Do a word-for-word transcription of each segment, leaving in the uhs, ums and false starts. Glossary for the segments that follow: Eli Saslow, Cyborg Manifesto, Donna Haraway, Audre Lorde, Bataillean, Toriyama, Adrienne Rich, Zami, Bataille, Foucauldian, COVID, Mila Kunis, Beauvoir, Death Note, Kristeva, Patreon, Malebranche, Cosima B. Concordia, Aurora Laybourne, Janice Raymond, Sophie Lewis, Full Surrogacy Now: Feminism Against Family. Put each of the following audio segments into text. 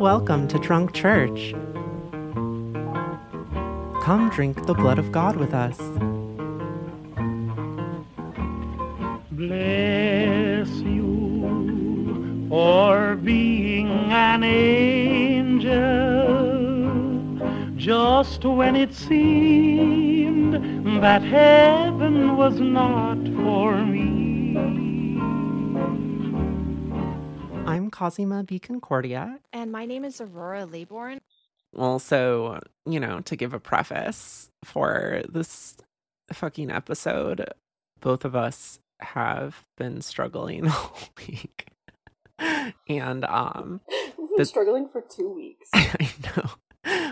Welcome to Drunk Church. Come drink the blood of God with us. Bless you for being an angel. Just when it seemed that heaven was not for me. I'm Cosima B. Concordia. And my name is Aurora Laybourne. Well, so, you know, to give a preface for this fucking episode, both of us have been struggling all week. And, um... We've been the... struggling for two weeks. I know.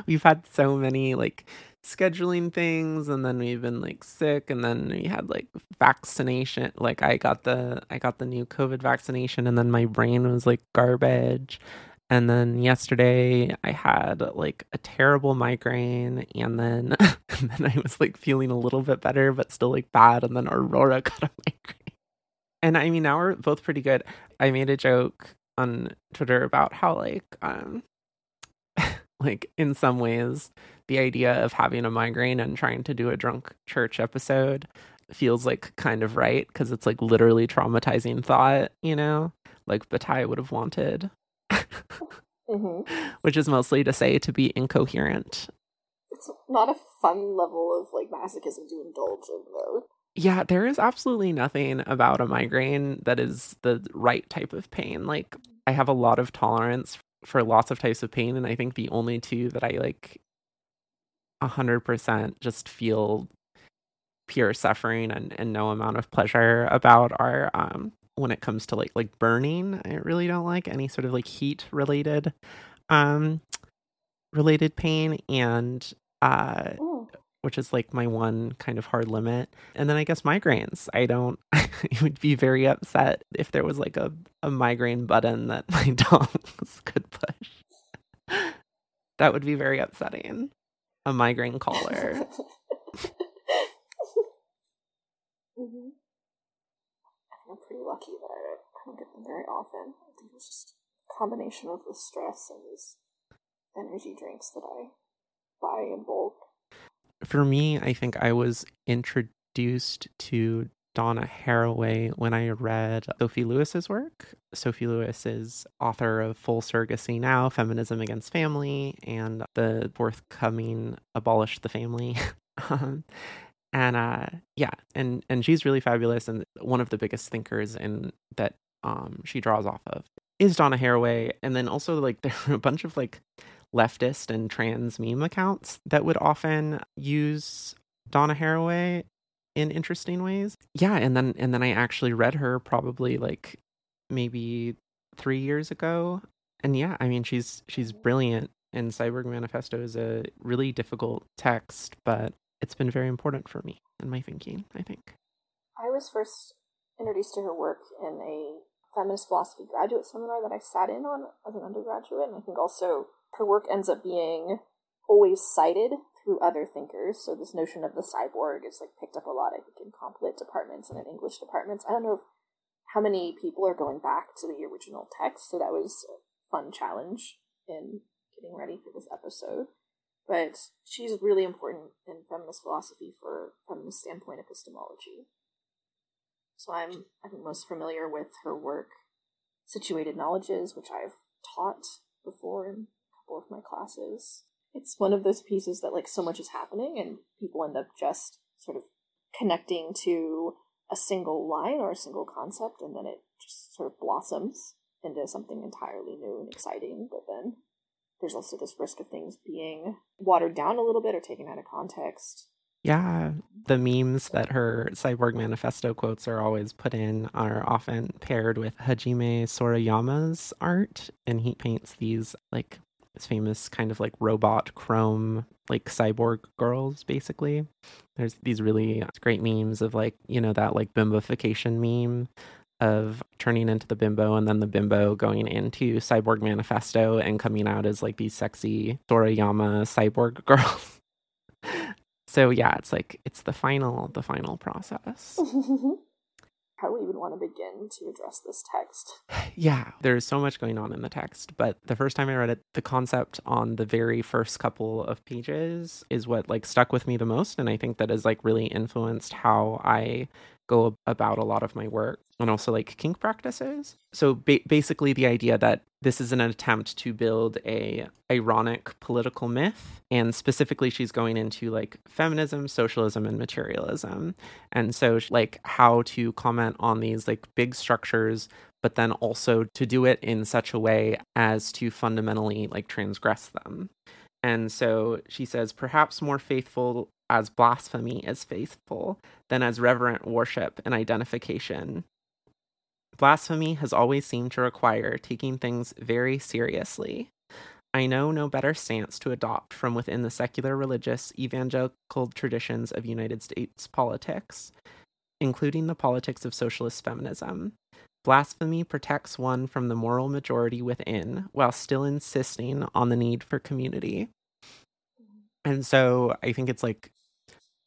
We've had so many, like, scheduling things, and then we've been, like, sick, and then we had, like, vaccination. Like, I got the I got the new COVID vaccination, and then my brain was, like, garbage. And then yesterday I had like a terrible migraine, and then and then I was like feeling a little bit better, but still like bad. And then Aurora got a migraine. And I mean, now we're both pretty good. I made a joke on Twitter about how like, um, like in some ways the idea of having a migraine and trying to do a Drunk Church episode feels like kind of right, because it's like literally traumatizing thought, you know, like Bataille would have wanted. Mm-hmm. Which is mostly to say to be incoherent. It's not a fun level of like masochism to indulge in, though. Yeah, there is absolutely nothing about a migraine that is the right type of pain. Like, I have a lot of tolerance for lots of types of pain, and I think the only two that I like one hundred percent just feel pure suffering and, and no amount of pleasure about are um when it comes to like like burning. I really don't like any sort of like heat related um related pain, and uh Ooh. Which is like my one kind of hard limit. And then I guess migraines. I don't I would be very upset if there was like a, a migraine button that my dogs could push. That would be very upsetting. A migraine caller. Mm-hmm. I'm pretty lucky that I don't get them very often. I think it's just a combination of the stress and these energy drinks that I buy in bulk. For me, I think I was introduced to Donna Haraway when I read Sophie Lewis's work. Sophie Lewis is author of Full Surrogacy Now, Feminism Against Family, and the forthcoming Abolish the Family. um, And uh, yeah, and, and she's really fabulous. And one of the biggest thinkers in that um, she draws off of is Donna Haraway. And then also like there are a bunch of like leftist and trans meme accounts that would often use Donna Haraway in interesting ways. Yeah, and then and then I actually read her probably like maybe three years ago. And yeah, I mean she's she's brilliant. And Cyborg Manifesto is a really difficult text, but it's been very important for me in my thinking, I think. I was first introduced to her work in a feminist philosophy graduate seminar that I sat in on as an undergraduate, and I think also her work ends up being always cited through other thinkers, so this notion of the cyborg is like picked up a lot, I think, in complit departments and in English departments. I don't know if, how many people are going back to the original text, so that was a fun challenge in getting ready for this episode. But she's really important in feminist philosophy for feminist standpoint epistemology. So I'm, I think, most familiar with her work, Situated Knowledges, which I've taught before in a couple of my classes. It's one of those pieces that, like, so much is happening, and people end up just sort of connecting to a single line or a single concept, and then it just sort of blossoms into something entirely new and exciting, but then there's also this risk of things being watered down a little bit or taken out of context. Yeah. The memes that her Cyborg Manifesto quotes are always put in are often paired with Hajime Sorayama's art. And he paints these like his famous kind of like robot chrome, like cyborg girls, basically. There's these really great memes of like, you know, that like bimbofication meme of turning into the bimbo and then the bimbo going into Cyborg Manifesto and coming out as like these sexy Toriyama cyborg girls. So yeah, it's like it's the final the final process. how we would want to begin to address this text. Yeah, there's so much going on in the text, but the first time I read it, the concept on the very first couple of pages is what like stuck with me the most, and I think that has like really influenced how I go about a lot of my work and also like kink practices. So ba- basically the idea that this is an attempt to build a ironic political myth, and specifically she's going into like feminism, socialism, and materialism. And so like how to comment on these like big structures, but then also to do it in such a way as to fundamentally like transgress them. And so she says, perhaps more faithful as blasphemy is faithful than as reverent worship and identification. Blasphemy has always seemed to require taking things very seriously. I know no better stance to adopt from within the secular religious evangelical traditions of United States politics, including the politics of socialist feminism. Blasphemy protects one from the moral majority within, while still insisting on the need for community. And so I think it's like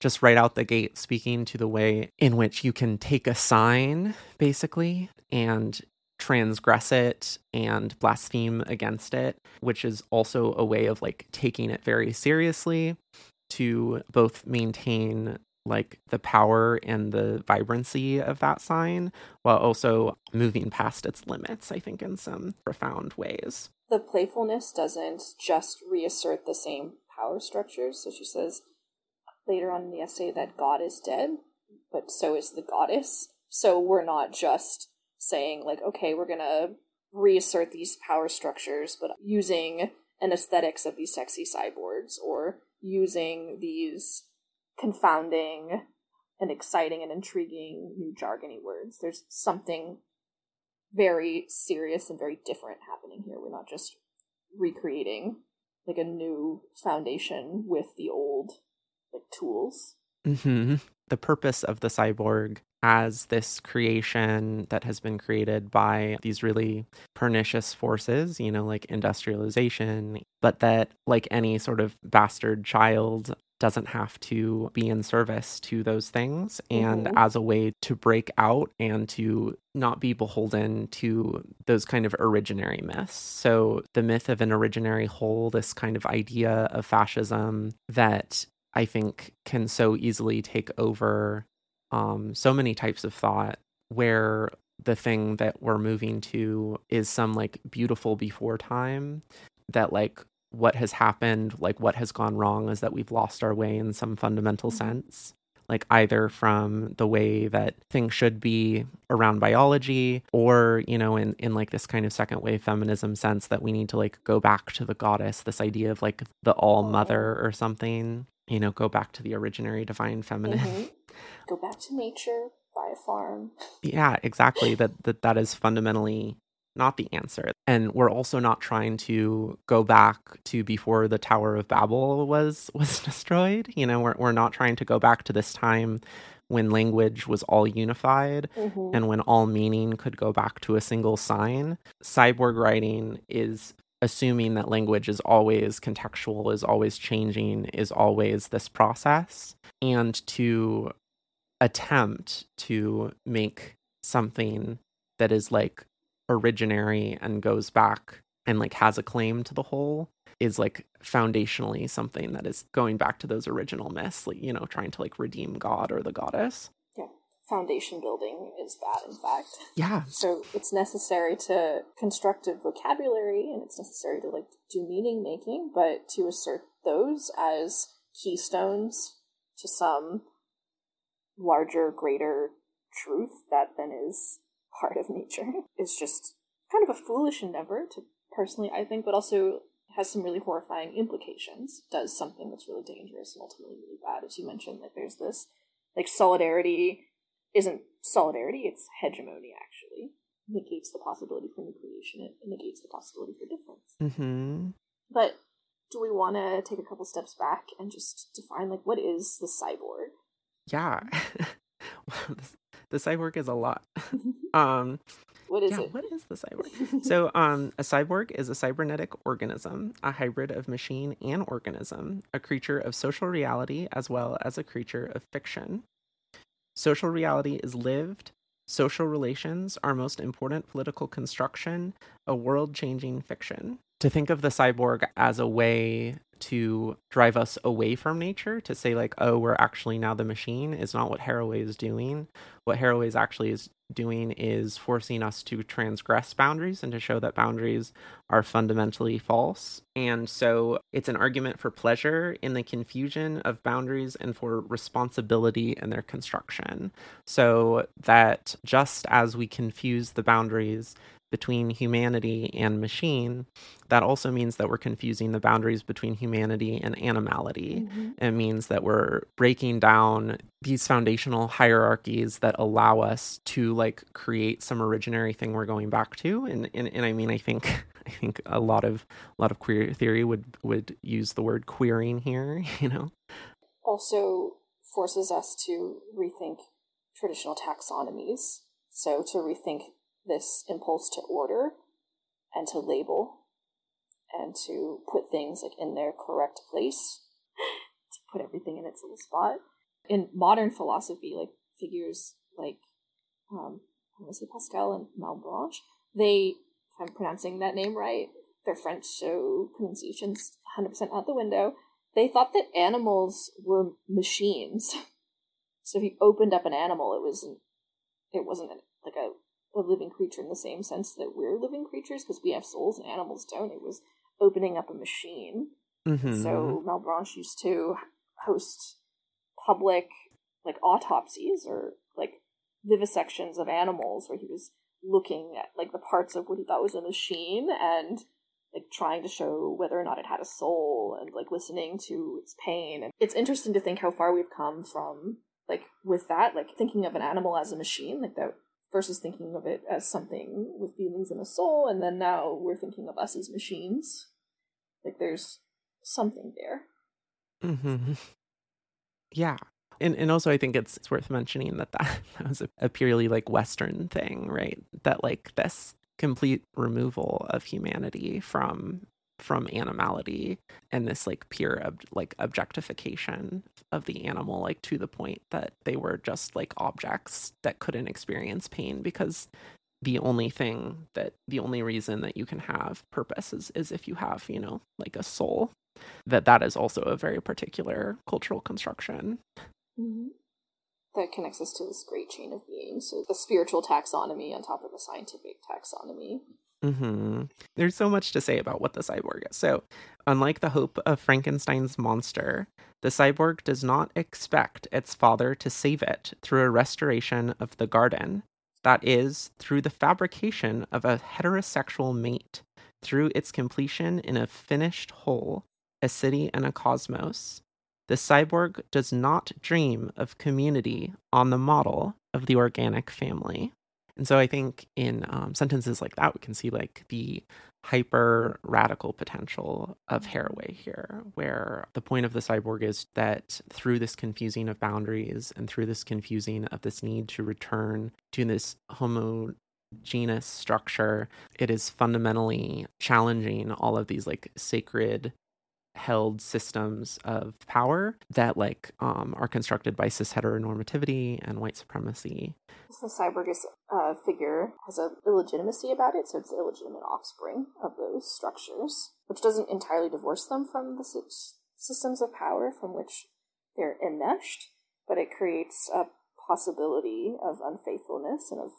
just right out the gate speaking to the way in which you can take a sign, basically, and transgress it and blaspheme against it, which is also a way of like taking it very seriously to both maintain like the power and the vibrancy of that sign while also moving past its limits, I think, in some profound ways. The playfulness doesn't just reassert the same power structures. So she says later on in the essay that God is dead, but so is the goddess. So we're not just saying like, okay, we're going to reassert these power structures, but using an aesthetics of these sexy cyborgs, or using these confounding and exciting and intriguing new jargony words. There's something very serious and very different happening here. We're not just recreating like a new foundation with the old like tools. Mm-hmm. The purpose of the cyborg as this creation that has been created by these really pernicious forces, you know, like industrialization, but that like any sort of bastard child doesn't have to be in service to those things, and mm-hmm. as a way to break out and to not be beholden to those kind of originary myths. So the myth of an originary whole, this kind of idea of fascism that I think can so easily take over um, so many types of thought, where the thing that we're moving to is some like beautiful before time that like what has happened, like what has gone wrong is that we've lost our way in some fundamental mm-hmm. sense, like either from the way that things should be around biology, or, you know, in, in like this kind of second wave feminism sense that we need to like go back to the goddess, this idea of like the all mother or something, you know, go back to the originary divine feminine. Mm-hmm. Go back to nature, buy a farm. Yeah, exactly. that, that that is fundamentally not the answer. And we're also not trying to go back to before the Tower of Babel was was destroyed. You know, we're we're not trying to go back to this time when language was all unified mm-hmm. and when all meaning could go back to a single sign. Cyborg writing is assuming that language is always contextual, is always changing, is always this process, and to attempt to make something that is like originary and goes back and like has a claim to the whole is like foundationally something that is going back to those original myths, like, you know, trying to like redeem God or the goddess. Yeah, foundation building is bad, in fact. Yeah. So it's necessary to construct a vocabulary, and it's necessary to like do meaning making, but to assert those as keystones to some larger, greater truth that then is part of nature is just kind of a foolish endeavor, to personally I think, but also has some really horrifying implications. Does something that's really dangerous and ultimately really bad, as you mentioned. Like there's this like solidarity isn't solidarity, it's hegemony. Actually negates the possibility for new creation, it negates the possibility for difference. Mm-hmm. But do we want to take a couple steps back and just define like what is the cyborg? Yeah. The cyborg is a lot. Um, what is yeah, it? What is the cyborg? So um, a cyborg is a cybernetic organism, a hybrid of machine and organism, a creature of social reality as well as a creature of fiction. Social reality is lived. Social relations, our most important political construction, a world-changing fiction. To think of the cyborg as a way to drive us away from nature, to say like, oh, we're actually now the machine, is not what Haraway is doing. What Haraway is actually is doing is forcing us to transgress boundaries and to show that boundaries are fundamentally false. And so it's an argument for pleasure in the confusion of boundaries and for responsibility in their construction. So that just as we confuse the boundaries between humanity and machine, that also means that we're confusing the boundaries between humanity and animality. Mm-hmm. It means that we're breaking down these foundational hierarchies that allow us to like create some originary thing we're going back to. And and, and I mean, I think I think a lot of a lot of queer theory would would use the word queering here, you know. Also forces us to rethink traditional taxonomies. So to rethink this impulse to order and to label and to put things like in their correct place, to put everything in its little spot. In modern philosophy, like figures like um I want to say Pascal and Malebranche, they, if I'm pronouncing that name right, their French, so pronunciation's one hundred percent out the window, they thought that animals were machines. So if you opened up an animal, it was it wasn't like a a living creature in the same sense that we're living creatures because we have souls and animals don't. It was opening up a machine. Mm-hmm. So Malebranche used to host public like autopsies or like vivisections of animals where he was looking at like the parts of what he thought was a machine and like trying to show whether or not it had a soul and like listening to its pain. And it's interesting to think how far we've come from like with that, like thinking of an animal as a machine, like that versus thinking of it as something with feelings and a soul, and then now we're thinking of us as machines. Like, there's something there. Mm-hmm. Yeah. And and also I think it's, it's worth mentioning that that, that was a, a purely, like, Western thing, right? That, like, this complete removal of humanity from from animality and this, like, pure, ob- like, objectification of the animal, like, to the point that they were just, like, objects that couldn't experience pain because the only thing that, the only reason that you can have purpose is, is if you have, you know, like, a soul. That that is also a very particular cultural construction. Mm-hmm. That connects us to this great chain of being. So the spiritual taxonomy on top of the scientific taxonomy. Mm-hmm. There's so much to say about what the cyborg is. So, unlike the hope of Frankenstein's monster, the cyborg does not expect its father to save it through a restoration of the garden. That is, through the fabrication of a heterosexual mate, through its completion in a finished whole, a city and a cosmos. The cyborg does not dream of community on the model of the organic family. And so I think in um, sentences like that, we can see like the hyper-radical potential of Haraway here, where the point of the cyborg is that through this confusing of boundaries and through this confusing of this need to return to this homogeneous structure, it is fundamentally challenging all of these like sacred held systems of power that like um, are constructed by cis heteronormativity and white supremacy. The cyborg is, uh, figure has an illegitimacy about it, so it's the illegitimate offspring of those structures, which doesn't entirely divorce them from the sy- systems of power from which they're enmeshed, but it creates a possibility of unfaithfulness and of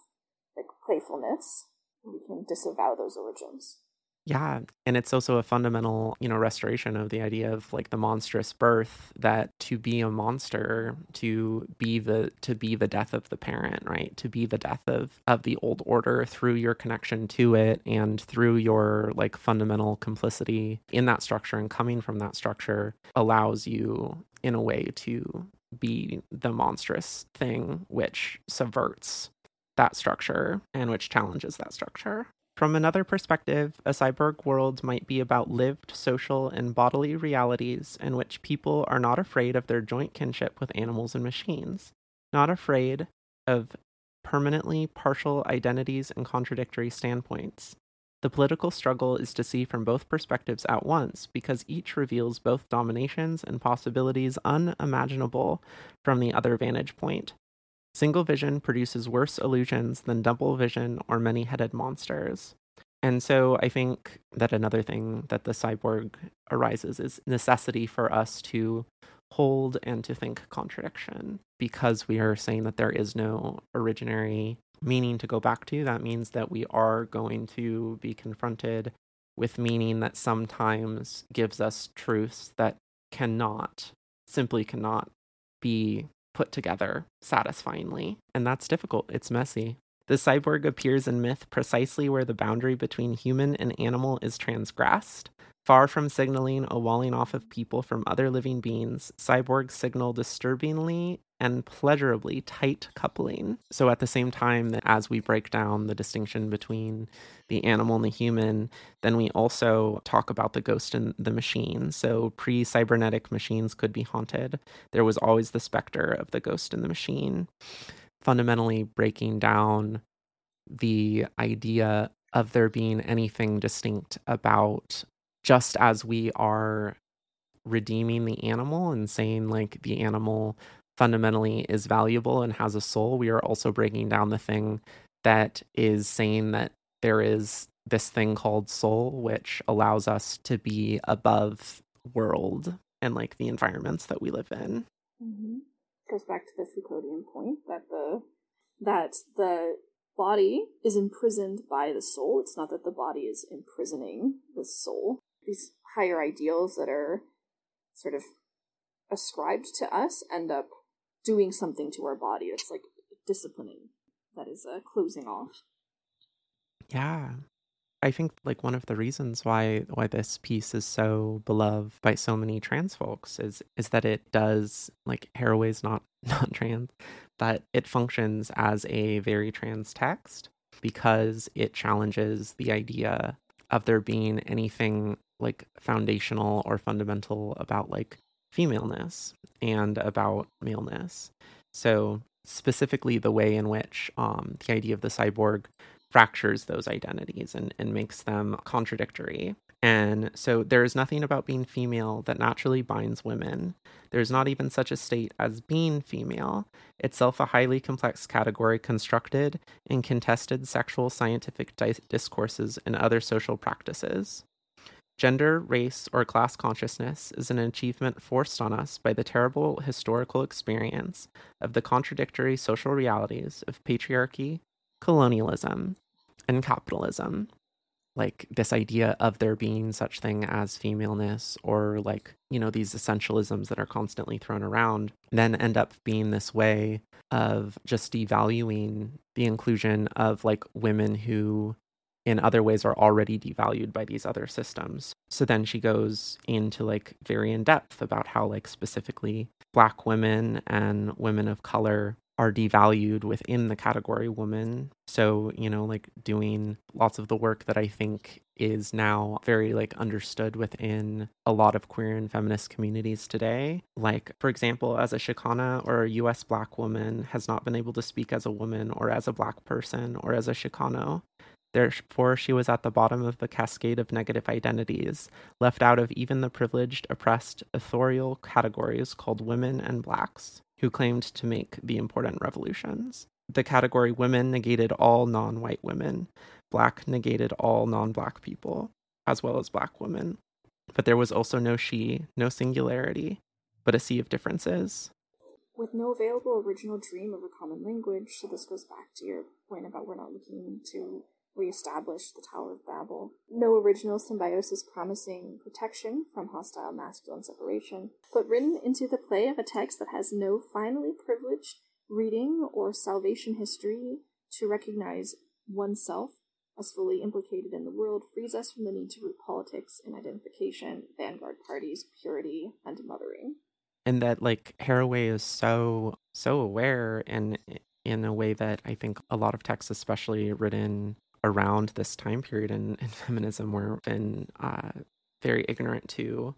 like playfulness. We can disavow those origins. Yeah, and it's also a fundamental, you know, restoration of the idea of like the monstrous birth, that to be a monster, to be the to be the death of the parent, right? To be the death of, of the old order through your connection to it and through your like fundamental complicity in that structure and coming from that structure allows you in a way to be the monstrous thing which subverts that structure and which challenges that structure. From another perspective, a cyborg world might be about lived social and bodily realities in which people are not afraid of their joint kinship with animals and machines, not afraid of permanently partial identities and contradictory standpoints. The political struggle is to see from both perspectives at once because each reveals both dominations and possibilities unimaginable from the other vantage point. Single vision produces worse illusions than double vision or many-headed monsters. And so I think that another thing that the cyborg arises is necessity for us to hold and to think contradiction, because we are saying that there is no originary meaning to go back to. That means that we are going to be confronted with meaning that sometimes gives us truths that cannot, simply cannot be put together satisfyingly. And that's difficult. It's messy. The cyborg appears in myth precisely where the boundary between human and animal is transgressed. Far from signaling a walling off of people from other living beings, cyborgs signal disturbingly and pleasurably tight coupling. So at the same time that as we break down the distinction between the animal and the human, then we also talk about the ghost and the machine. So pre-cybernetic machines could be haunted. There was always the specter of the ghost and the machine. Fundamentally breaking down the idea of there being anything distinct about, just as we are redeeming the animal and saying like the animal fundamentally is valuable and has a soul, we are also breaking down the thing that is saying that there is this thing called soul, which allows us to be above world and like the environments that we live in. Mm-hmm. Goes back to the Foucauldian point that the that the body is imprisoned by the soul. It's not that the body is imprisoning the soul. These higher ideals that are sort of ascribed to us end up doing something to our body. It's like disciplining. That is a closing off. Yeah. I think like one of the reasons why why this piece is so beloved by so many trans folks is is that it does, like, Haraway's not not trans, but it functions as a very trans text because it challenges the idea of there being anything like foundational or fundamental about like femaleness and about maleness. So specifically the way in which um, the idea of the cyborg fractures those identities and, and makes them contradictory. And so there is nothing about being female that naturally binds women. There's not even such a state as being female, itself a highly complex category constructed in contested sexual scientific di- discourses and other social practices. Gender, race, or class consciousness is an achievement forced on us by the terrible historical experience of the contradictory social realities of patriarchy, colonialism, and capitalism. Like this idea of there being such thing as femaleness, or like, you know, these essentialisms that are constantly thrown around then end up being this way of just devaluing the inclusion of like women who in other ways are already devalued by these other systems. So then she goes into like very in depth about how like specifically Black women and women of color are devalued within the category woman. So, you know, like doing lots of the work that I think is now very like understood within a lot of queer and feminist communities today. Like, for example, as a Chicana or a U S Black woman has not been able to speak as a woman or as a Black person or as a Chicano. Therefore, she was at the bottom of the cascade of negative identities, left out of even the privileged, oppressed, authorial categories called women and Blacks, who claimed to make the important revolutions. The category women negated all non-white women. Black negated all non-Black people, as well as Black women. But there was also no she, no singularity, but a sea of differences. With no available original dream of a common language, so this goes back to your point about we're not looking to reestablish the Tower of Babel. No original symbiosis promising protection from hostile masculine separation, but written into the play of a text that has no finally privileged reading or salvation history to recognize oneself as fully implicated in the world frees us from the need to root politics in identification, vanguard parties, purity, and mothering. And that, like, Haraway is so, so aware and in a way that I think a lot of texts, especially written around this time period in, in feminism, were been uh, very ignorant to,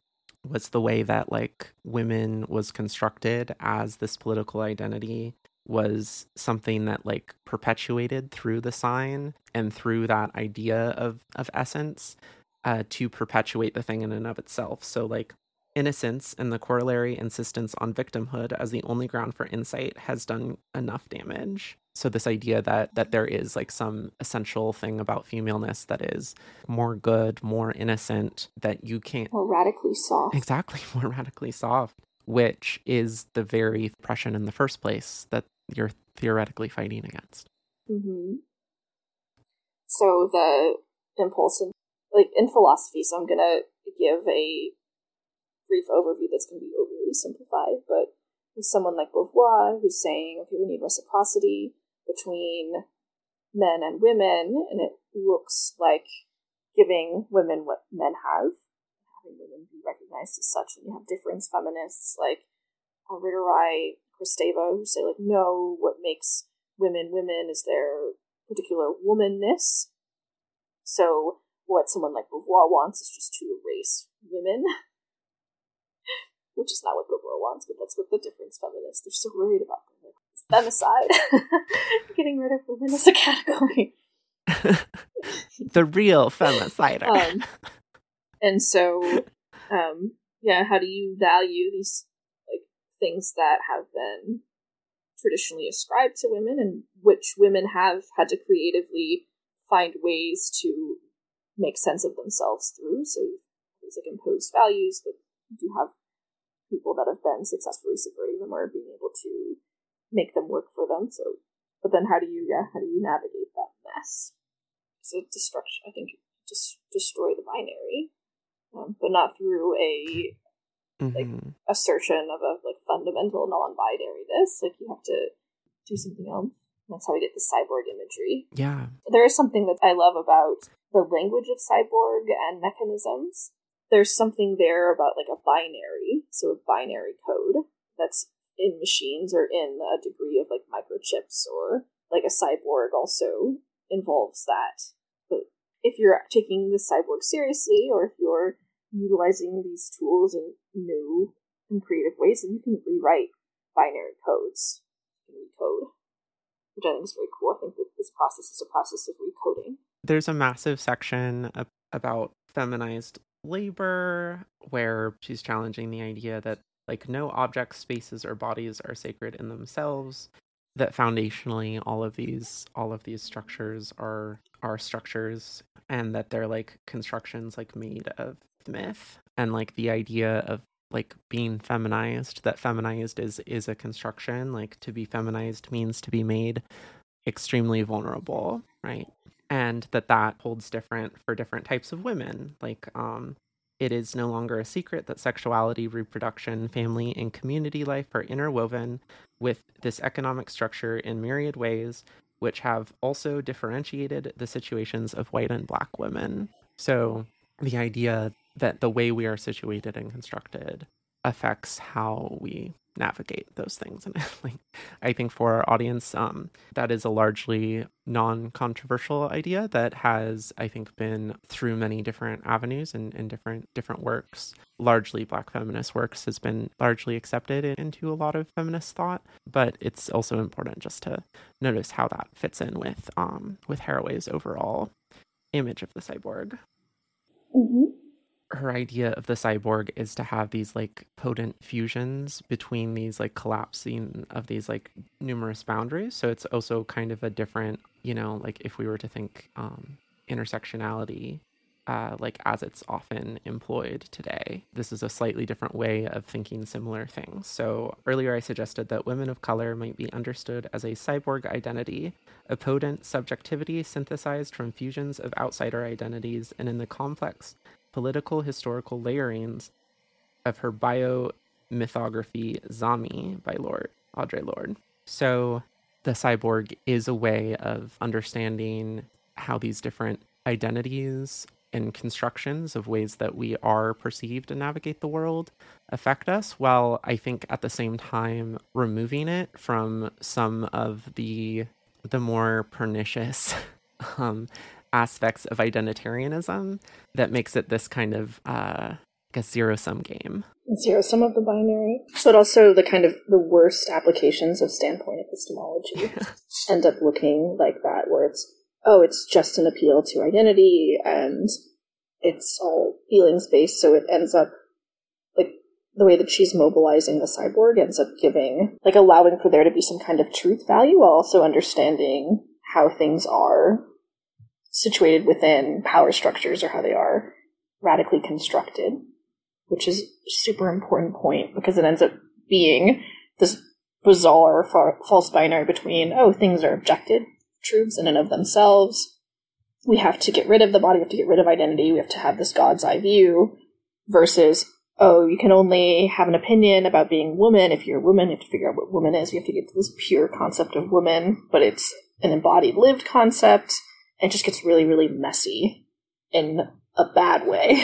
was the way that like women was constructed as this political identity was something that like perpetuated through the sign and through that idea of, of essence uh, to perpetuate the thing in and of itself. So like Innocence and the corollary insistence on victimhood as the only ground for insight has done enough damage. So this idea that that there is like some essential thing about femaleness that is more good, more innocent, that you can't... More radically soft. Exactly, more radically soft, which is the very oppression in the first place that you're theoretically fighting against. Mm-hmm. So the impulse, in, like in philosophy, so I'm going to give a brief overview that's going to be overly simplified, but with someone like Beauvoir, who's saying, okay, we need reciprocity between men and women, and it looks like giving women what men have, having women be recognized as such, and you have difference feminists like Aurora, Kristeva, who say, like, no, what makes women women is their particular womanness. So what someone like Beauvoir wants is just to erase women, which is not what Beauvoir wants, but that's what the difference feminists, they're so worried about them. It's femicide. Getting rid of women as a category. The real femicide. Um, and so, um, yeah, how do you value these like things that have been traditionally ascribed to women, and which women have had to creatively find ways to make sense of themselves through? So these like imposed values, but you have people that have been successfully subverting them or being able to make them work for them. So, but then how do you, yeah, how do you navigate that mess? So destruction, I think, just destroy the binary, um, but not through a mm-hmm. like assertion of a like fundamental non-binariness. Like you have to do something else. That's how we get the cyborg imagery. Yeah, there is something that I love about the language of cyborg and mechanisms. There's something there about like a binary, so a binary code that's in machines or in a degree of like microchips, or like a cyborg also involves that. But if you're taking the cyborg seriously, or if you're utilizing these tools in new and creative ways, then you can rewrite binary codes and recode, which I think is very cool. I think that this process is a process of recoding. There's a massive section about feminized labor, where she's challenging the idea that like no objects, spaces, or bodies are sacred in themselves, that foundationally all of these all of these structures are are structures, and that they're like constructions like made of myth, and like the idea of like being feminized, that feminized is is a construction, like to be feminized means to be made extremely vulnerable, right? And that that holds different for different types of women. Like, um, it is no longer a secret that sexuality, reproduction, family, and community life are interwoven with this economic structure in myriad ways, which have also differentiated the situations of white and black women. So the idea that the way we are situated and constructed affects how we navigate those things. And like, I think for our audience, um, that is a largely non-controversial idea that has, I think, been through many different avenues and, and different different works. Largely Black feminist works has been largely accepted into a lot of feminist thought, but it's also important just to notice how that fits in with um, with Haraway's overall image of the cyborg. Mm-hmm. Her idea of the cyborg is to have these like potent fusions between these like collapsing of these like numerous boundaries. So it's also kind of a different, you know, like if we were to think um, intersectionality, uh, like as it's often employed today, this is a slightly different way of thinking similar things. So earlier I suggested that women of color might be understood as a cyborg identity, a potent subjectivity synthesized from fusions of outsider identities, and in the complex political historical layerings of her biomythography Zami by Lorde, Audre Lorde. So the cyborg is a way of understanding how these different identities and constructions of ways that we are perceived and navigate the world affect us, while I think at the same time removing it from some of the the more pernicious um aspects of identitarianism that makes it this kind of uh, like a zero-sum game. Zero-sum of the binary. But also the kind of the worst applications of standpoint epistemology yeah. end up looking like that, where it's, oh, it's just an appeal to identity, and it's all feelings-based, so it ends up, like, the way that she's mobilizing the cyborg ends up giving, like, allowing for there to be some kind of truth value while also understanding how things are situated within power structures or how they are radically constructed, which is a super important point because it ends up being this bizarre far- false binary between, oh, things are objective truths in and of themselves. We have to get rid of the body, we have to get rid of identity, we have to have this God's eye view, versus, oh, you can only have an opinion about being woman if you're a woman, you have to figure out what woman is, we have to get to this pure concept of woman, but it's an embodied, lived concept, and it just gets really, really messy in a bad way,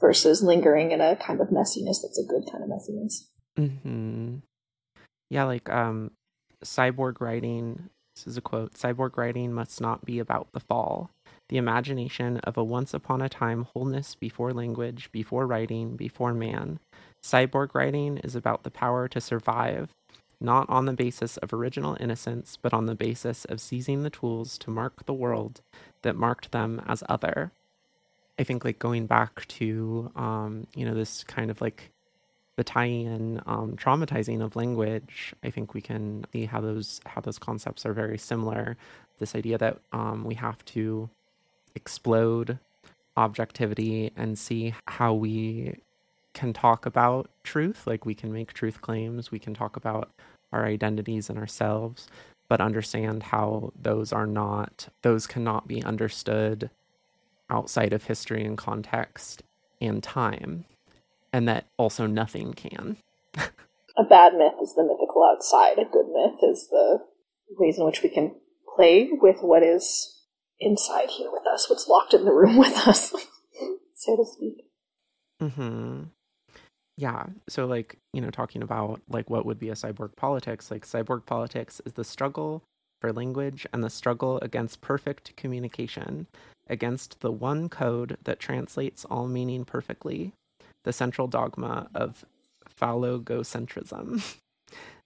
versus lingering in a kind of messiness that's a good kind of messiness. Mm-hmm. Yeah, like, um, cyborg writing... This is a quote. Cyborg writing must not be about the fall. The imagination of a once-upon-a-time wholeness before language, before writing, before man. Cyborg writing is about the power to survive, not on the basis of original innocence, but on the basis of seizing the tools to mark the world that marked them as other. I think, like, going back to, um, you know, this kind of, like, Bataillean um, traumatizing of language, I think we can see how those how those concepts are very similar. This idea that um, we have to explode objectivity and see how we can talk about truth, like we can make truth claims, we can talk about our identities and ourselves, but understand how those are not, those cannot be understood outside of history and context and time. And that also nothing can. A bad myth is the mythical outside. A good myth is the ways in which we can play with what is inside here with us, what's locked in the room with us, so to speak. Mm-hmm. Yeah. So, like, you know, talking about, like, what would be a cyborg politics, like, cyborg politics is the struggle for language and the struggle against perfect communication, against the one code that translates all meaning perfectly. The central dogma of phallogocentrism,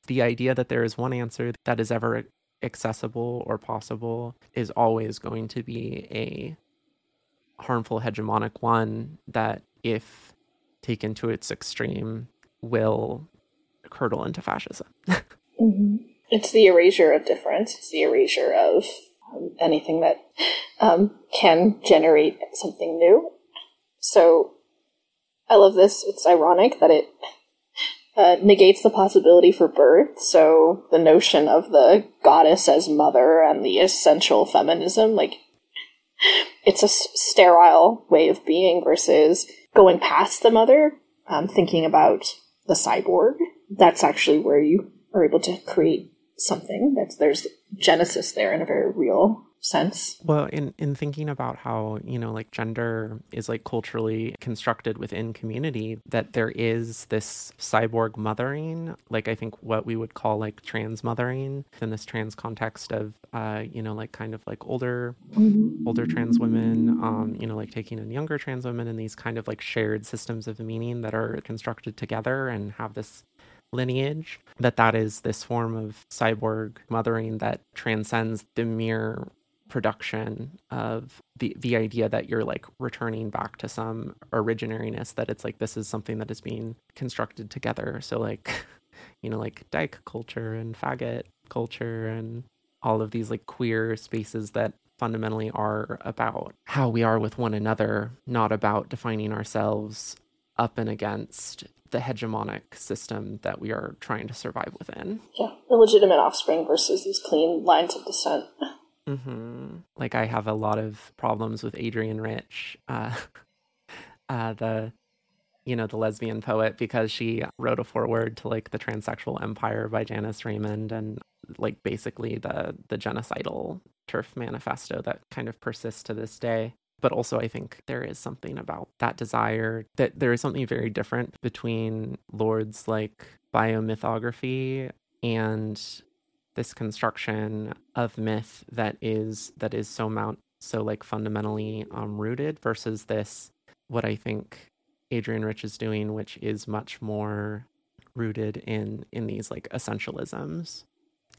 the idea that there is one answer that is ever accessible or possible is always going to be a harmful hegemonic one that, if taken to its extreme, will curdle into fascism. Mm-hmm. It's the erasure of difference. It's the erasure of um, anything that um, can generate something new. So I love this. It's ironic that it uh, negates the possibility for birth. So the notion of the goddess as mother and the essential feminism, like, it's a s- sterile way of being versus going past the mother, um, thinking about the cyborg. That's actually where you are able to create something. That's, there's genesis there in a very real sense. Well, in in thinking about how, you know, like, gender is, like, culturally constructed within community, that there is this cyborg mothering, like, I think what we would call, like, trans mothering in this trans context of uh you know, like, kind of like older older trans women, um you know, like, taking in younger trans women, and these kind of, like, shared systems of meaning that are constructed together and have this lineage, that that is this form of cyborg mothering that transcends the mere production of the the idea that you're, like, returning back to some originariness, that it's like this is something that is being constructed together. So, like, you know, like, dyke culture and faggot culture and all of these, like, queer spaces that fundamentally are about how we are with one another, not about defining ourselves up and against the hegemonic system that we are trying to survive within. Yeah, illegitimate offspring versus these clean lines of descent. Mm-hmm. Like, I have a lot of problems with Adrienne Rich, uh, uh, the, you know, the lesbian poet, because she wrote a foreword to, like, The Transsexual Empire by Janice Raymond, and, like, basically the the genocidal turf manifesto that kind of persists to this day. But also, I think there is something about that desire, that there is something very different between Lorde's, like, biomythography and this construction of myth that is that is so mount so like fundamentally um, rooted, versus this, what I think Adrienne Rich is doing, which is much more rooted in in these, like, essentialisms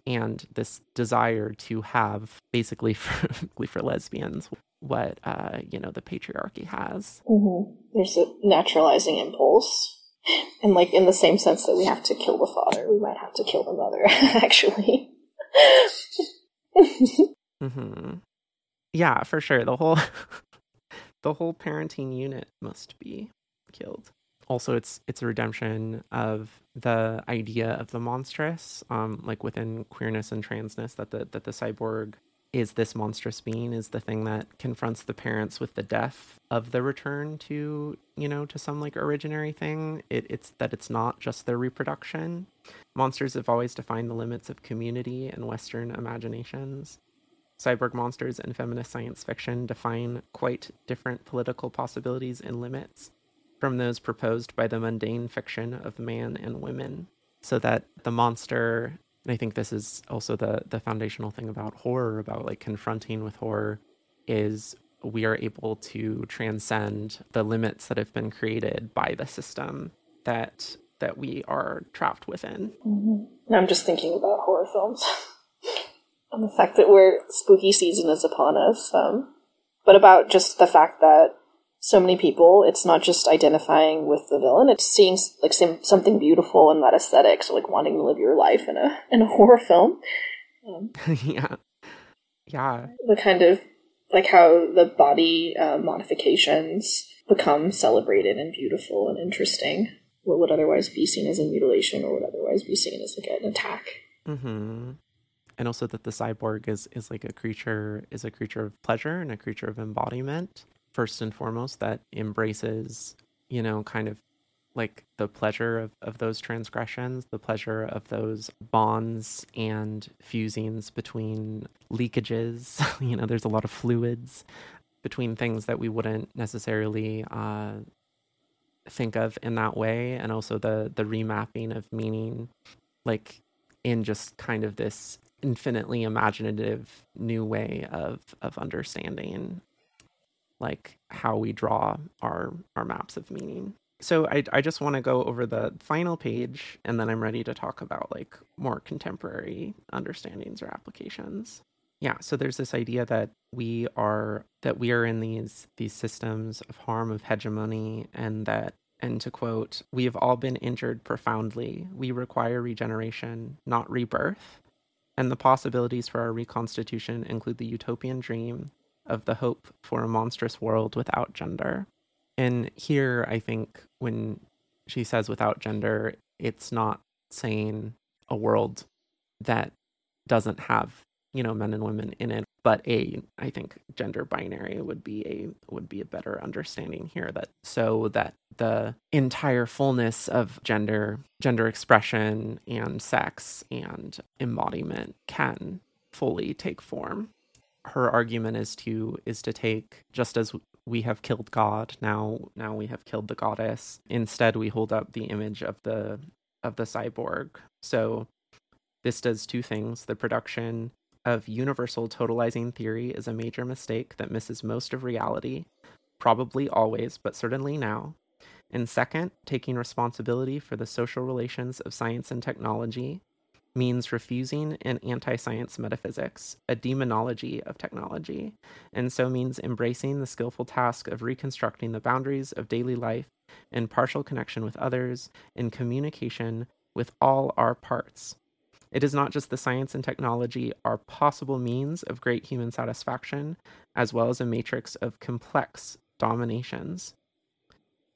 and this desire to have, basically for, for lesbians, what uh, you know, the patriarchy has. Mm-hmm. There's a naturalizing impulse And, like, in the same sense that we have to kill the father, we might have to kill the mother, actually. Mm-hmm. Yeah, for sure. The whole the whole parenting unit must be killed. Also, it's it's a redemption of the idea of the monstrous, um, like within queerness and transness, that the that the cyborg is this monstrous being, is the thing that confronts the parents with the death of the return to, you know, to some like originary thing. It, it's that it's not just their reproduction. Monsters have always defined the limits of community and Western imaginations. Cyborg monsters in feminist science fiction define quite different political possibilities and limits from those proposed by the mundane fiction of man and women, so that the monster, and I think this is also the the foundational thing about horror, about like confronting with horror, is we are able to transcend the limits that have been created by the system that that we are trapped within. Mm-hmm. I'm just thinking about horror films and the fact that we're spooky season is upon us, um, but about just the fact that so many people, it's not just identifying with the villain, it's seeing like some, something beautiful in that aesthetic, so like wanting to live your life in a in a horror film. Um, yeah. Yeah. The kind of, like how the body uh, modifications become celebrated and beautiful and interesting. What would otherwise be seen as a mutilation, or would otherwise be seen as like an attack. Mm-hmm. And also that the cyborg is, is like a creature, is a creature of pleasure and a creature of embodiment. First and foremost, that embraces, you know, kind of like the pleasure of, of those transgressions, the pleasure of those bonds and fusings between leakages. You know, there's a lot of fluids between things that we wouldn't necessarily uh, think of in that way. And also the, the remapping of meaning, like in just kind of this infinitely imaginative new way of, of understanding, like how we draw our, our maps of meaning. So I I just want to go over the final page, and then I'm ready to talk about like more contemporary understandings or applications. Yeah, so there's this idea that we are that we are in these these systems of harm, of hegemony, and that, and to quote, we have all been injured profoundly. We require regeneration, not rebirth. And the possibilities for our reconstitution include the utopian dream of the hope for a monstrous world without gender. And here, I think when she says without gender, it's not saying a world that doesn't have, you know, men and women in it, but a, I think gender binary would be a, would be a better understanding here, that so that the entire fullness of gender, gender expression and sex and embodiment can fully take form. Her argument is to is to take, just as we have killed God, now now we have killed the goddess. Instead, we hold up the image of the of the cyborg. So this does two things. The production of universal totalizing theory is a major mistake that misses most of reality, probably always, but certainly now. And second, taking responsibility for the social relations of science and technology means refusing an anti-science metaphysics, a demonology of technology, and so means embracing the skillful task of reconstructing the boundaries of daily life in partial connection with others, in communication with all our parts. It is not just the science and technology are possible means of great human satisfaction, as well as a matrix of complex dominations.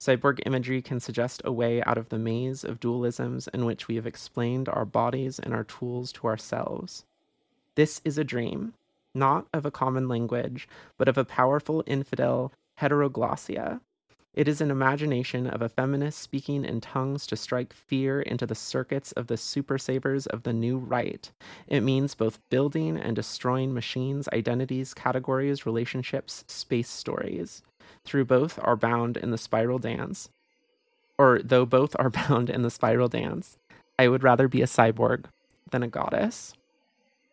Cyborg imagery can suggest a way out of the maze of dualisms in which we have explained our bodies and our tools to ourselves. This is a dream, not of a common language, but of a powerful infidel heteroglossia. It is an imagination of a feminist speaking in tongues to strike fear into the circuits of the supersavers of the new right. It means both building and destroying machines, identities, categories, relationships, space stories. Through both are bound in the spiral dance, or though both are bound in the spiral dance, I would rather be a cyborg than a goddess.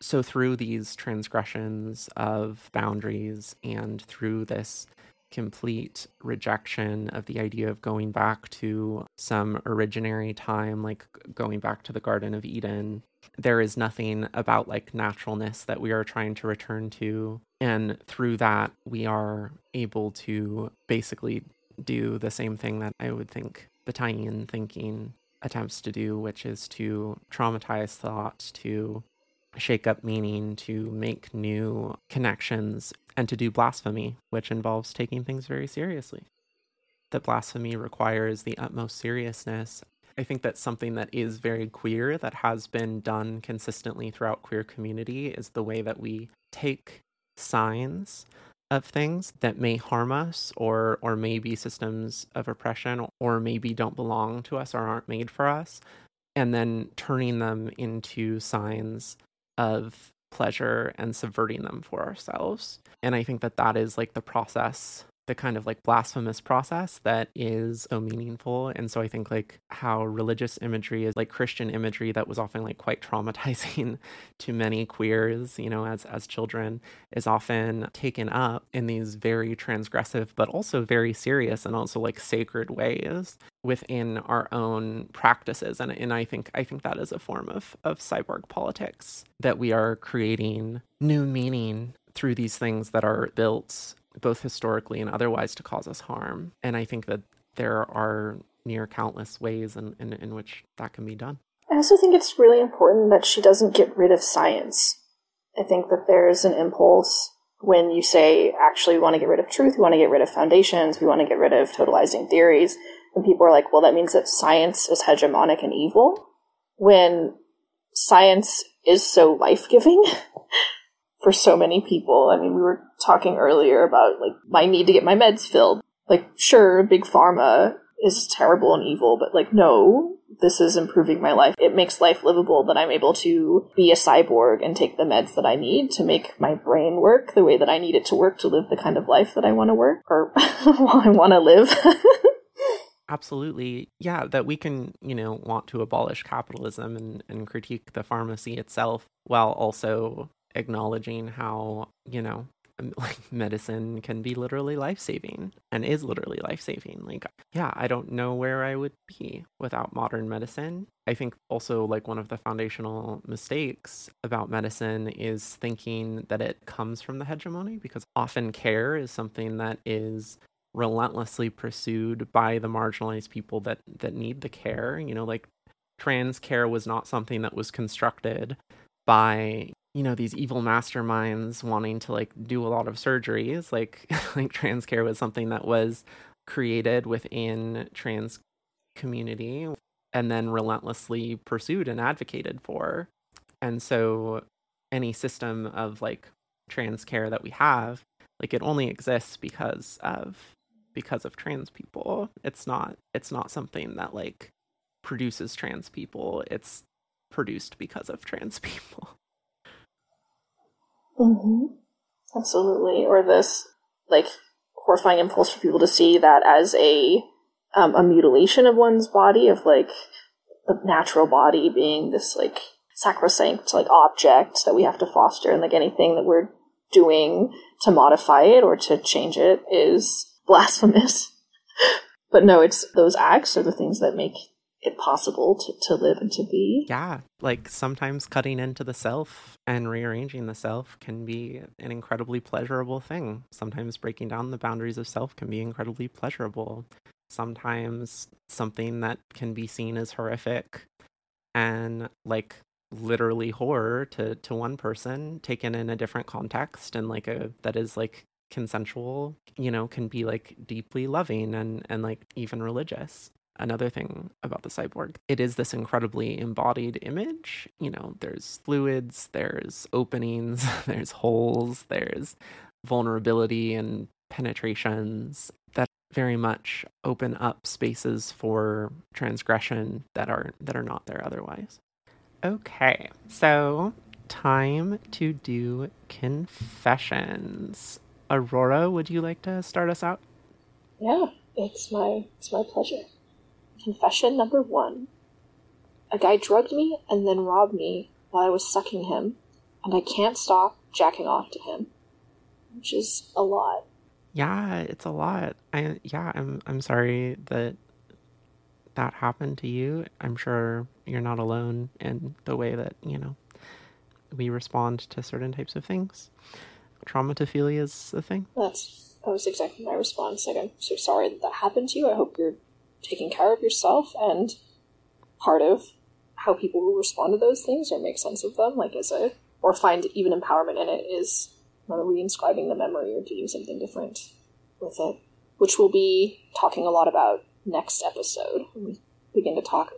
So through these transgressions of boundaries and through this complete rejection of the idea of going back to some originary time, like going back to the Garden of Eden, there is nothing about like naturalness that we are trying to return to. And through that, we are able to basically do the same thing that I would think Bataillean thinking attempts to do, which is to traumatize thought, to shake up meaning, to make new connections, and to do blasphemy, which involves taking things very seriously. That blasphemy requires the utmost seriousness. I think that's something that is very queer, that has been done consistently throughout queer community, is the way that we take signs of things that may harm us or or may be systems of oppression or maybe don't belong to us or aren't made for us, and then turning them into signs of pleasure and subverting them for ourselves. And I think that that is like the process, the kind of like blasphemous process that is so meaningful. And so I think like how religious imagery is like Christian imagery that was often like quite traumatizing to many queers, you know, as as children, is often taken up in these very transgressive but also very serious and also like sacred ways within our own practices. And and I think I think that is a form of of cyborg politics, that we are creating new meaning through these things that are built both historically and otherwise to cause us harm. And I think that there are near countless ways in, in, in which that can be done. I also think it's really important that she doesn't get rid of science. I think that there is an impulse when you say, actually, we want to get rid of truth, we want to get rid of foundations, we want to get rid of totalizing theories, and people are like, well, that means that science is hegemonic and evil, when science is so life-giving. For so many people. I mean, we were talking earlier about, like, my need to get my meds filled. Like, sure, big pharma is terrible and evil, but, like, no, this is improving my life. It makes life livable that I'm able to be a cyborg and take the meds that I need to make my brain work the way that I need it to work to live the kind of life that I want to work, or while I want to live. Absolutely. Yeah, that we can, you know, want to abolish capitalism and, and critique the pharmacy itself while also acknowledging how, you know, like medicine can be literally life-saving and is literally life-saving. Like, yeah, I don't know where I would be without modern medicine. I think also like one of the foundational mistakes about medicine is thinking that it comes from the hegemony, because often care is something that is relentlessly pursued by the marginalized people that, that need the care. You know, like trans care was not something that was constructed by, you know, these evil masterminds wanting to like do a lot of surgeries. Like, like trans care was something that was created within trans community and then relentlessly pursued and advocated for. And so any system of like trans care that we have, like, it only exists because of because of trans people. It's not it's not something that like produces trans people. It's produced because of trans people. Mm-hmm. Absolutely. Or this, like, horrifying impulse for people to see that as a um, a mutilation of one's body, of, like, the natural body being this, like, sacrosanct, like, object that we have to foster, and, like, anything that we're doing to modify it or to change it is blasphemous. But no, it's those acts are the things that make it possible to, to live and to be. Yeah, like sometimes cutting into the self and rearranging the self can be an incredibly pleasurable thing. Sometimes breaking down the boundaries of self can be incredibly pleasurable. Sometimes something that can be seen as horrific and like literally horror to, to one person, taken in a different context and like a that is like consensual, you know, can be like deeply loving and, and like even religious. Another thing about the cyborg, it is this incredibly embodied image. You know, there's fluids, there's openings, there's holes, there's vulnerability and penetrations that very much open up spaces for transgression that are that are not there otherwise. Okay, so time to do confessions. Aurora, would you like to start us out? Yeah, it's my it's my pleasure. Confession number one. A guy drugged me and then robbed me while I was sucking him, and I can't stop jacking off to him, which is a lot. Yeah, it's a lot. I yeah, I'm I'm sorry that that happened to you. I'm sure you're not alone in the way that, you know, we respond to certain types of things. Traumatophilia is a thing. That's that was exactly my response. Like, I'm so sorry that that happened to you. I hope you're taking care of yourself, and part of how people will respond to those things or make sense of them, like as a, or find even empowerment in it, is reinscribing the memory or doing something different with it, which we'll be talking a lot about next episode when we begin to talk,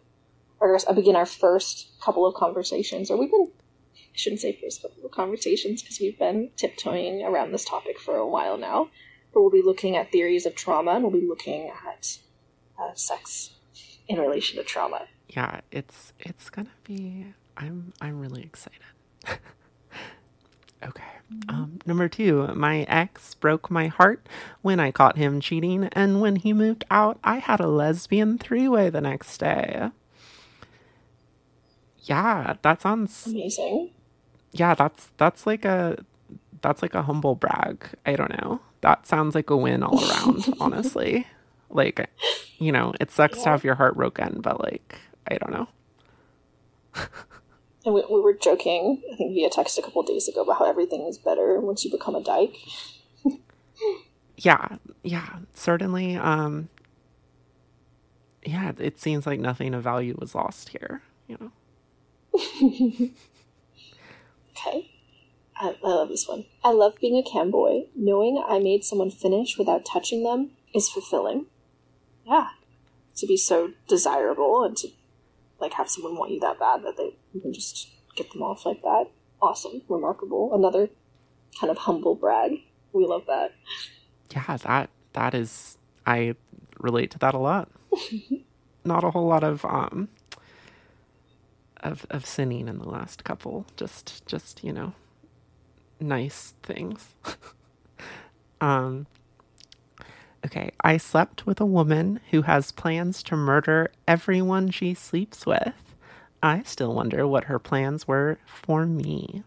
or I begin our first couple of conversations, or we've been, I shouldn't say first couple of conversations because we've been tiptoeing around this topic for a while now, but we'll be looking at theories of trauma, and we'll be looking at uh, sex in relation to trauma. Yeah, it's it's gonna be, I'm I'm really excited. Okay. Um, number two, my ex broke my heart when I caught him cheating, and when he moved out, I had a lesbian three-way the next day. Yeah, that sounds amazing. Yeah, that's that's like a that's like a humble brag. I don't know. That sounds like a win all around, honestly. Like, you know, it sucks yeah. to have your heart broken, but like, I don't know. And we, we were joking, I think, via text a couple days ago about how everything is better once you become a dyke. yeah, yeah, certainly. Um, yeah, it seems like nothing of value was lost here, you know. Okay. I, I love this one. I love being a camboy. Knowing I made someone finish without touching them is fulfilling. Yeah. To be so desirable and to, like, have someone want you that bad that they you can just get them off like that. Awesome. Remarkable. Another kind of humble brag. We love that. Yeah, that that is, I relate to that a lot. Not a whole lot of um of of sinning in the last couple. Just just, you know, nice things. um Okay, I slept with a woman who has plans to murder everyone she sleeps with. I still wonder what her plans were for me.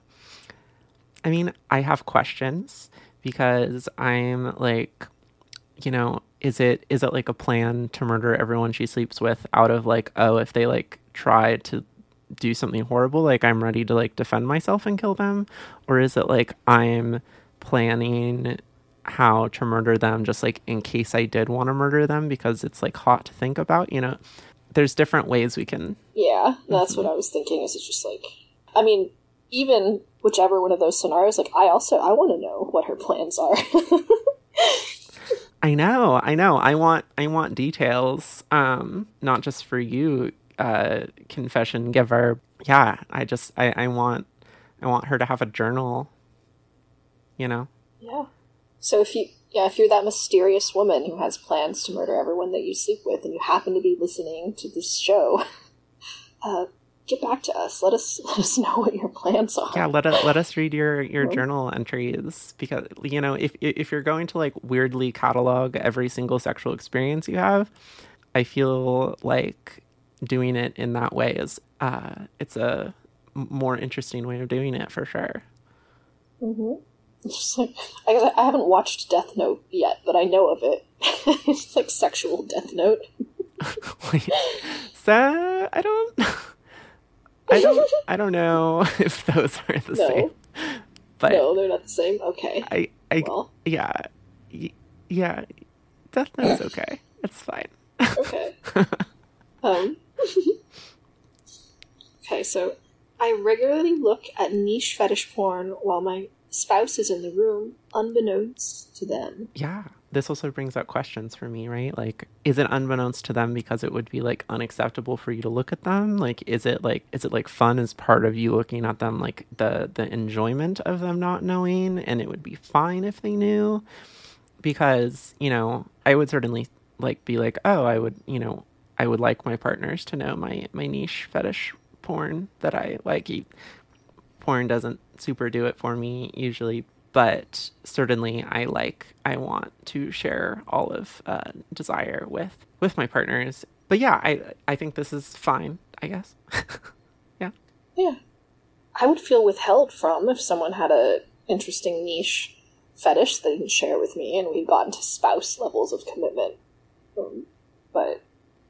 I mean, I have questions because I'm like, you know, is it is it like a plan to murder everyone she sleeps with out of like, oh, if they like try to do something horrible, like I'm ready to like defend myself and kill them? Or is it like I'm planning how to murder them just like in case I did want to murder them because it's like hot to think about, you know? There's different ways we can... Yeah, that's mm-hmm. what I was thinking, is it's just like... I mean, even whichever one of those scenarios, like I also, I want to know what her plans are. I know, I know. I want I want details, um, not just for you, uh, confession giver. Yeah, I just, I, I want, I want her to have a journal, you know? Yeah. So if you, yeah, if you're that mysterious woman who has plans to murder everyone that you sleep with, and you happen to be listening to this show, uh, get back to us. Let us let us know what your plans are. Yeah, let us let us read your, your journal entries, because you know if if you're going to like weirdly catalog every single sexual experience you have, I feel like doing it in that way is uh, it's a more interesting way of doing it for sure. Mm-hmm. Just like, I, I haven't watched Death Note yet, but I know of it. It's like sexual Death Note. Wait, so I don't, I don't, I don't know if those are the no. same. But no, they're not the same. Okay. I, I, well. yeah, y- yeah. Death Note's okay. It's fine. Okay. Um. Okay, so I regularly look at niche fetish porn while my spouse is in the room, unbeknownst to them. Yeah, this also brings up questions for me, right? Like, is it unbeknownst to them because it would be like unacceptable for you to look at them? Like, is it like is it like fun as part of you looking at them, like the the enjoyment of them not knowing, and it would be fine if they knew? Because, you know, I would certainly like be like, oh, I would, you know, I would like my partners to know my my niche fetish porn that I like. Porn doesn't super do it for me usually, but certainly I like I want to share all of uh desire with with my partners. But yeah, I I think this is fine, I guess. yeah yeah I would feel withheld from if someone had a interesting niche fetish they didn't share with me and we'd gotten to spouse levels of commitment. Um, but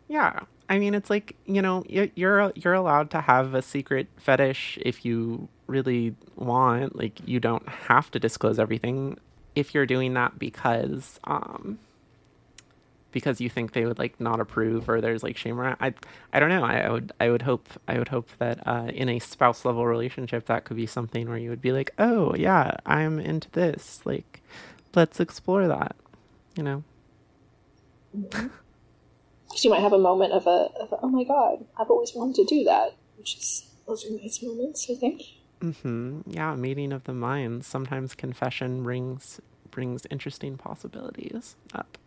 yeah, I mean, it's like, you know, you're you're allowed to have a secret fetish if you really want. Like, you don't have to disclose everything if you're doing that because um because you think they would like not approve or there's like shame around. I I don't know. I, I would I would hope I would hope that uh, in a spouse level relationship that could be something where you would be like, oh yeah, I'm into this. Like, let's explore that. You know. Mm-hmm. She might have a moment of a, of a, oh my god, I've always wanted to do that, which is, those are nice moments, I think. Mm-hmm. Yeah, meeting of the minds. Sometimes confession brings brings interesting possibilities up.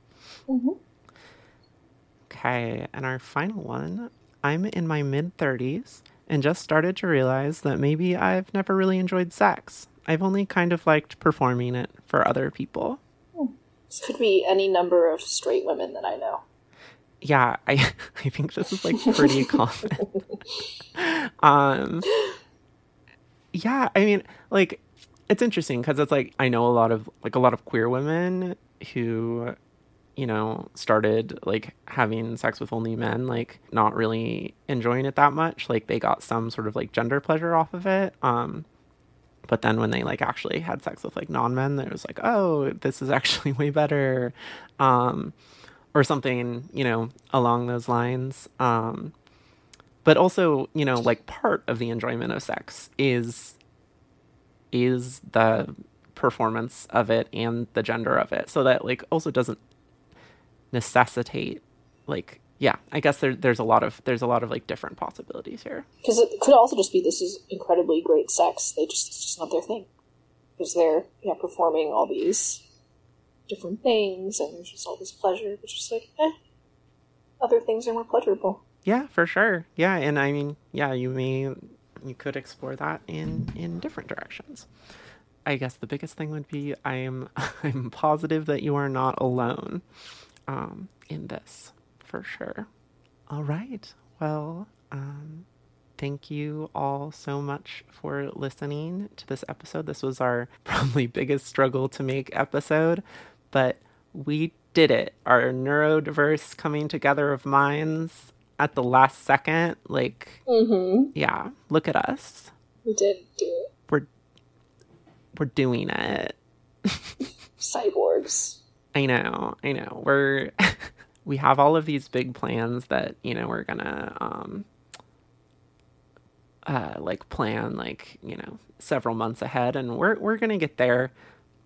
Mm-hmm. Okay, and our final one. I'm in my mid-thirties and just started to realize that maybe I've never really enjoyed sex. I've only kind of liked performing it for other people. Hmm. This could be any number of straight women that I know. Yeah, I I think this is like pretty common. um, yeah, I mean, like it's interesting because it's like I know a lot of like a lot of queer women who, you know, started like having sex with only men, like not really enjoying it that much. Like they got some sort of like gender pleasure off of it. Um, but then when they like actually had sex with like non-men, it was like, oh, this is actually way better. Um, Or something, you know, along those lines. Um, but also, you know, like part of the enjoyment of sex is is the performance of it and the gender of it. So that like also doesn't necessitate like, yeah, I guess there, there's a lot of there's a lot of like different possibilities here. Because it could also just be this is incredibly great sex. They just it's just not their thing because they're yeah performing all these different things and there's just all this pleasure, but just like eh, other things are more pleasurable. Yeah, for sure. Yeah, and I mean, yeah, you may you could explore that in in different directions. I guess the biggest thing would be I am I'm positive that you are not alone um in this, for sure. All right. Well, um thank you all so much for listening to this episode. This was our probably biggest struggle to make episode. But we did it. Our neurodiverse coming together of minds at the last second. Like, mm-hmm. Yeah, look at us. We did do it. We're, we're doing it. Cyborgs. I know. I know. We're, we have all of these big plans that, you know, we're gonna, um, uh, like plan, like, you know, several months ahead, and we're, we're going to get there.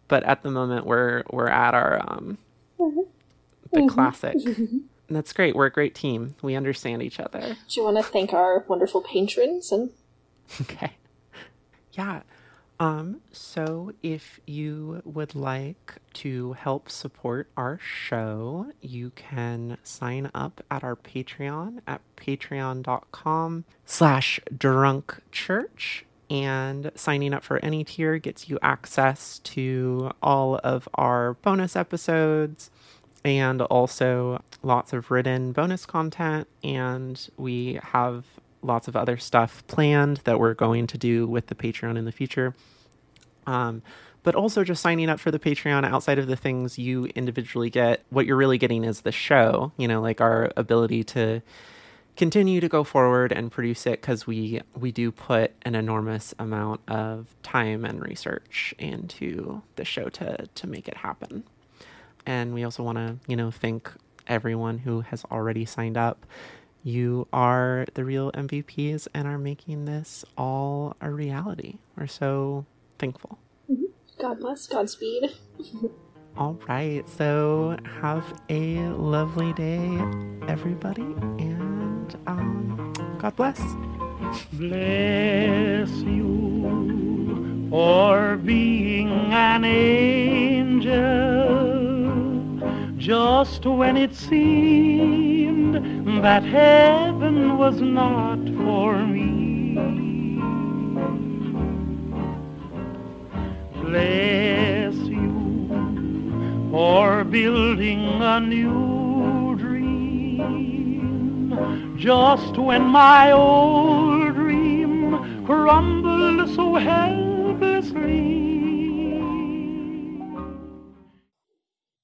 But at the moment we're, we're at our, um, mm-hmm. the mm-hmm. classic. Mm-hmm. And that's great. We're a great team. We understand each other. Do you want to thank our wonderful patrons? And okay. Yeah. Um, so if you would like to help support our show, you can sign up at our Patreon at patreon.com slash drunk church. And signing up for any tier gets you access to all of our bonus episodes and also lots of written bonus content. And we have lots of other stuff planned that we're going to do with the Patreon in the future. Um, but also just signing up for the Patreon outside of the things you individually get, what you're really getting is the show, you know, like our ability to continue to go forward and produce it, because we, we do put an enormous amount of time and research into the show to, to make it happen. And we also want to, you know, thank everyone who has already signed up. You are the real M V Ps and are making this all a reality. We're so thankful. Mm-hmm. God bless. Godspeed. All right. So have a lovely day, everybody. And um, God bless. Bless you for being an angel. Just when it seemed that heaven was not for me. Bless you for building a new dream. Just when my old dream crumbled so helplessly.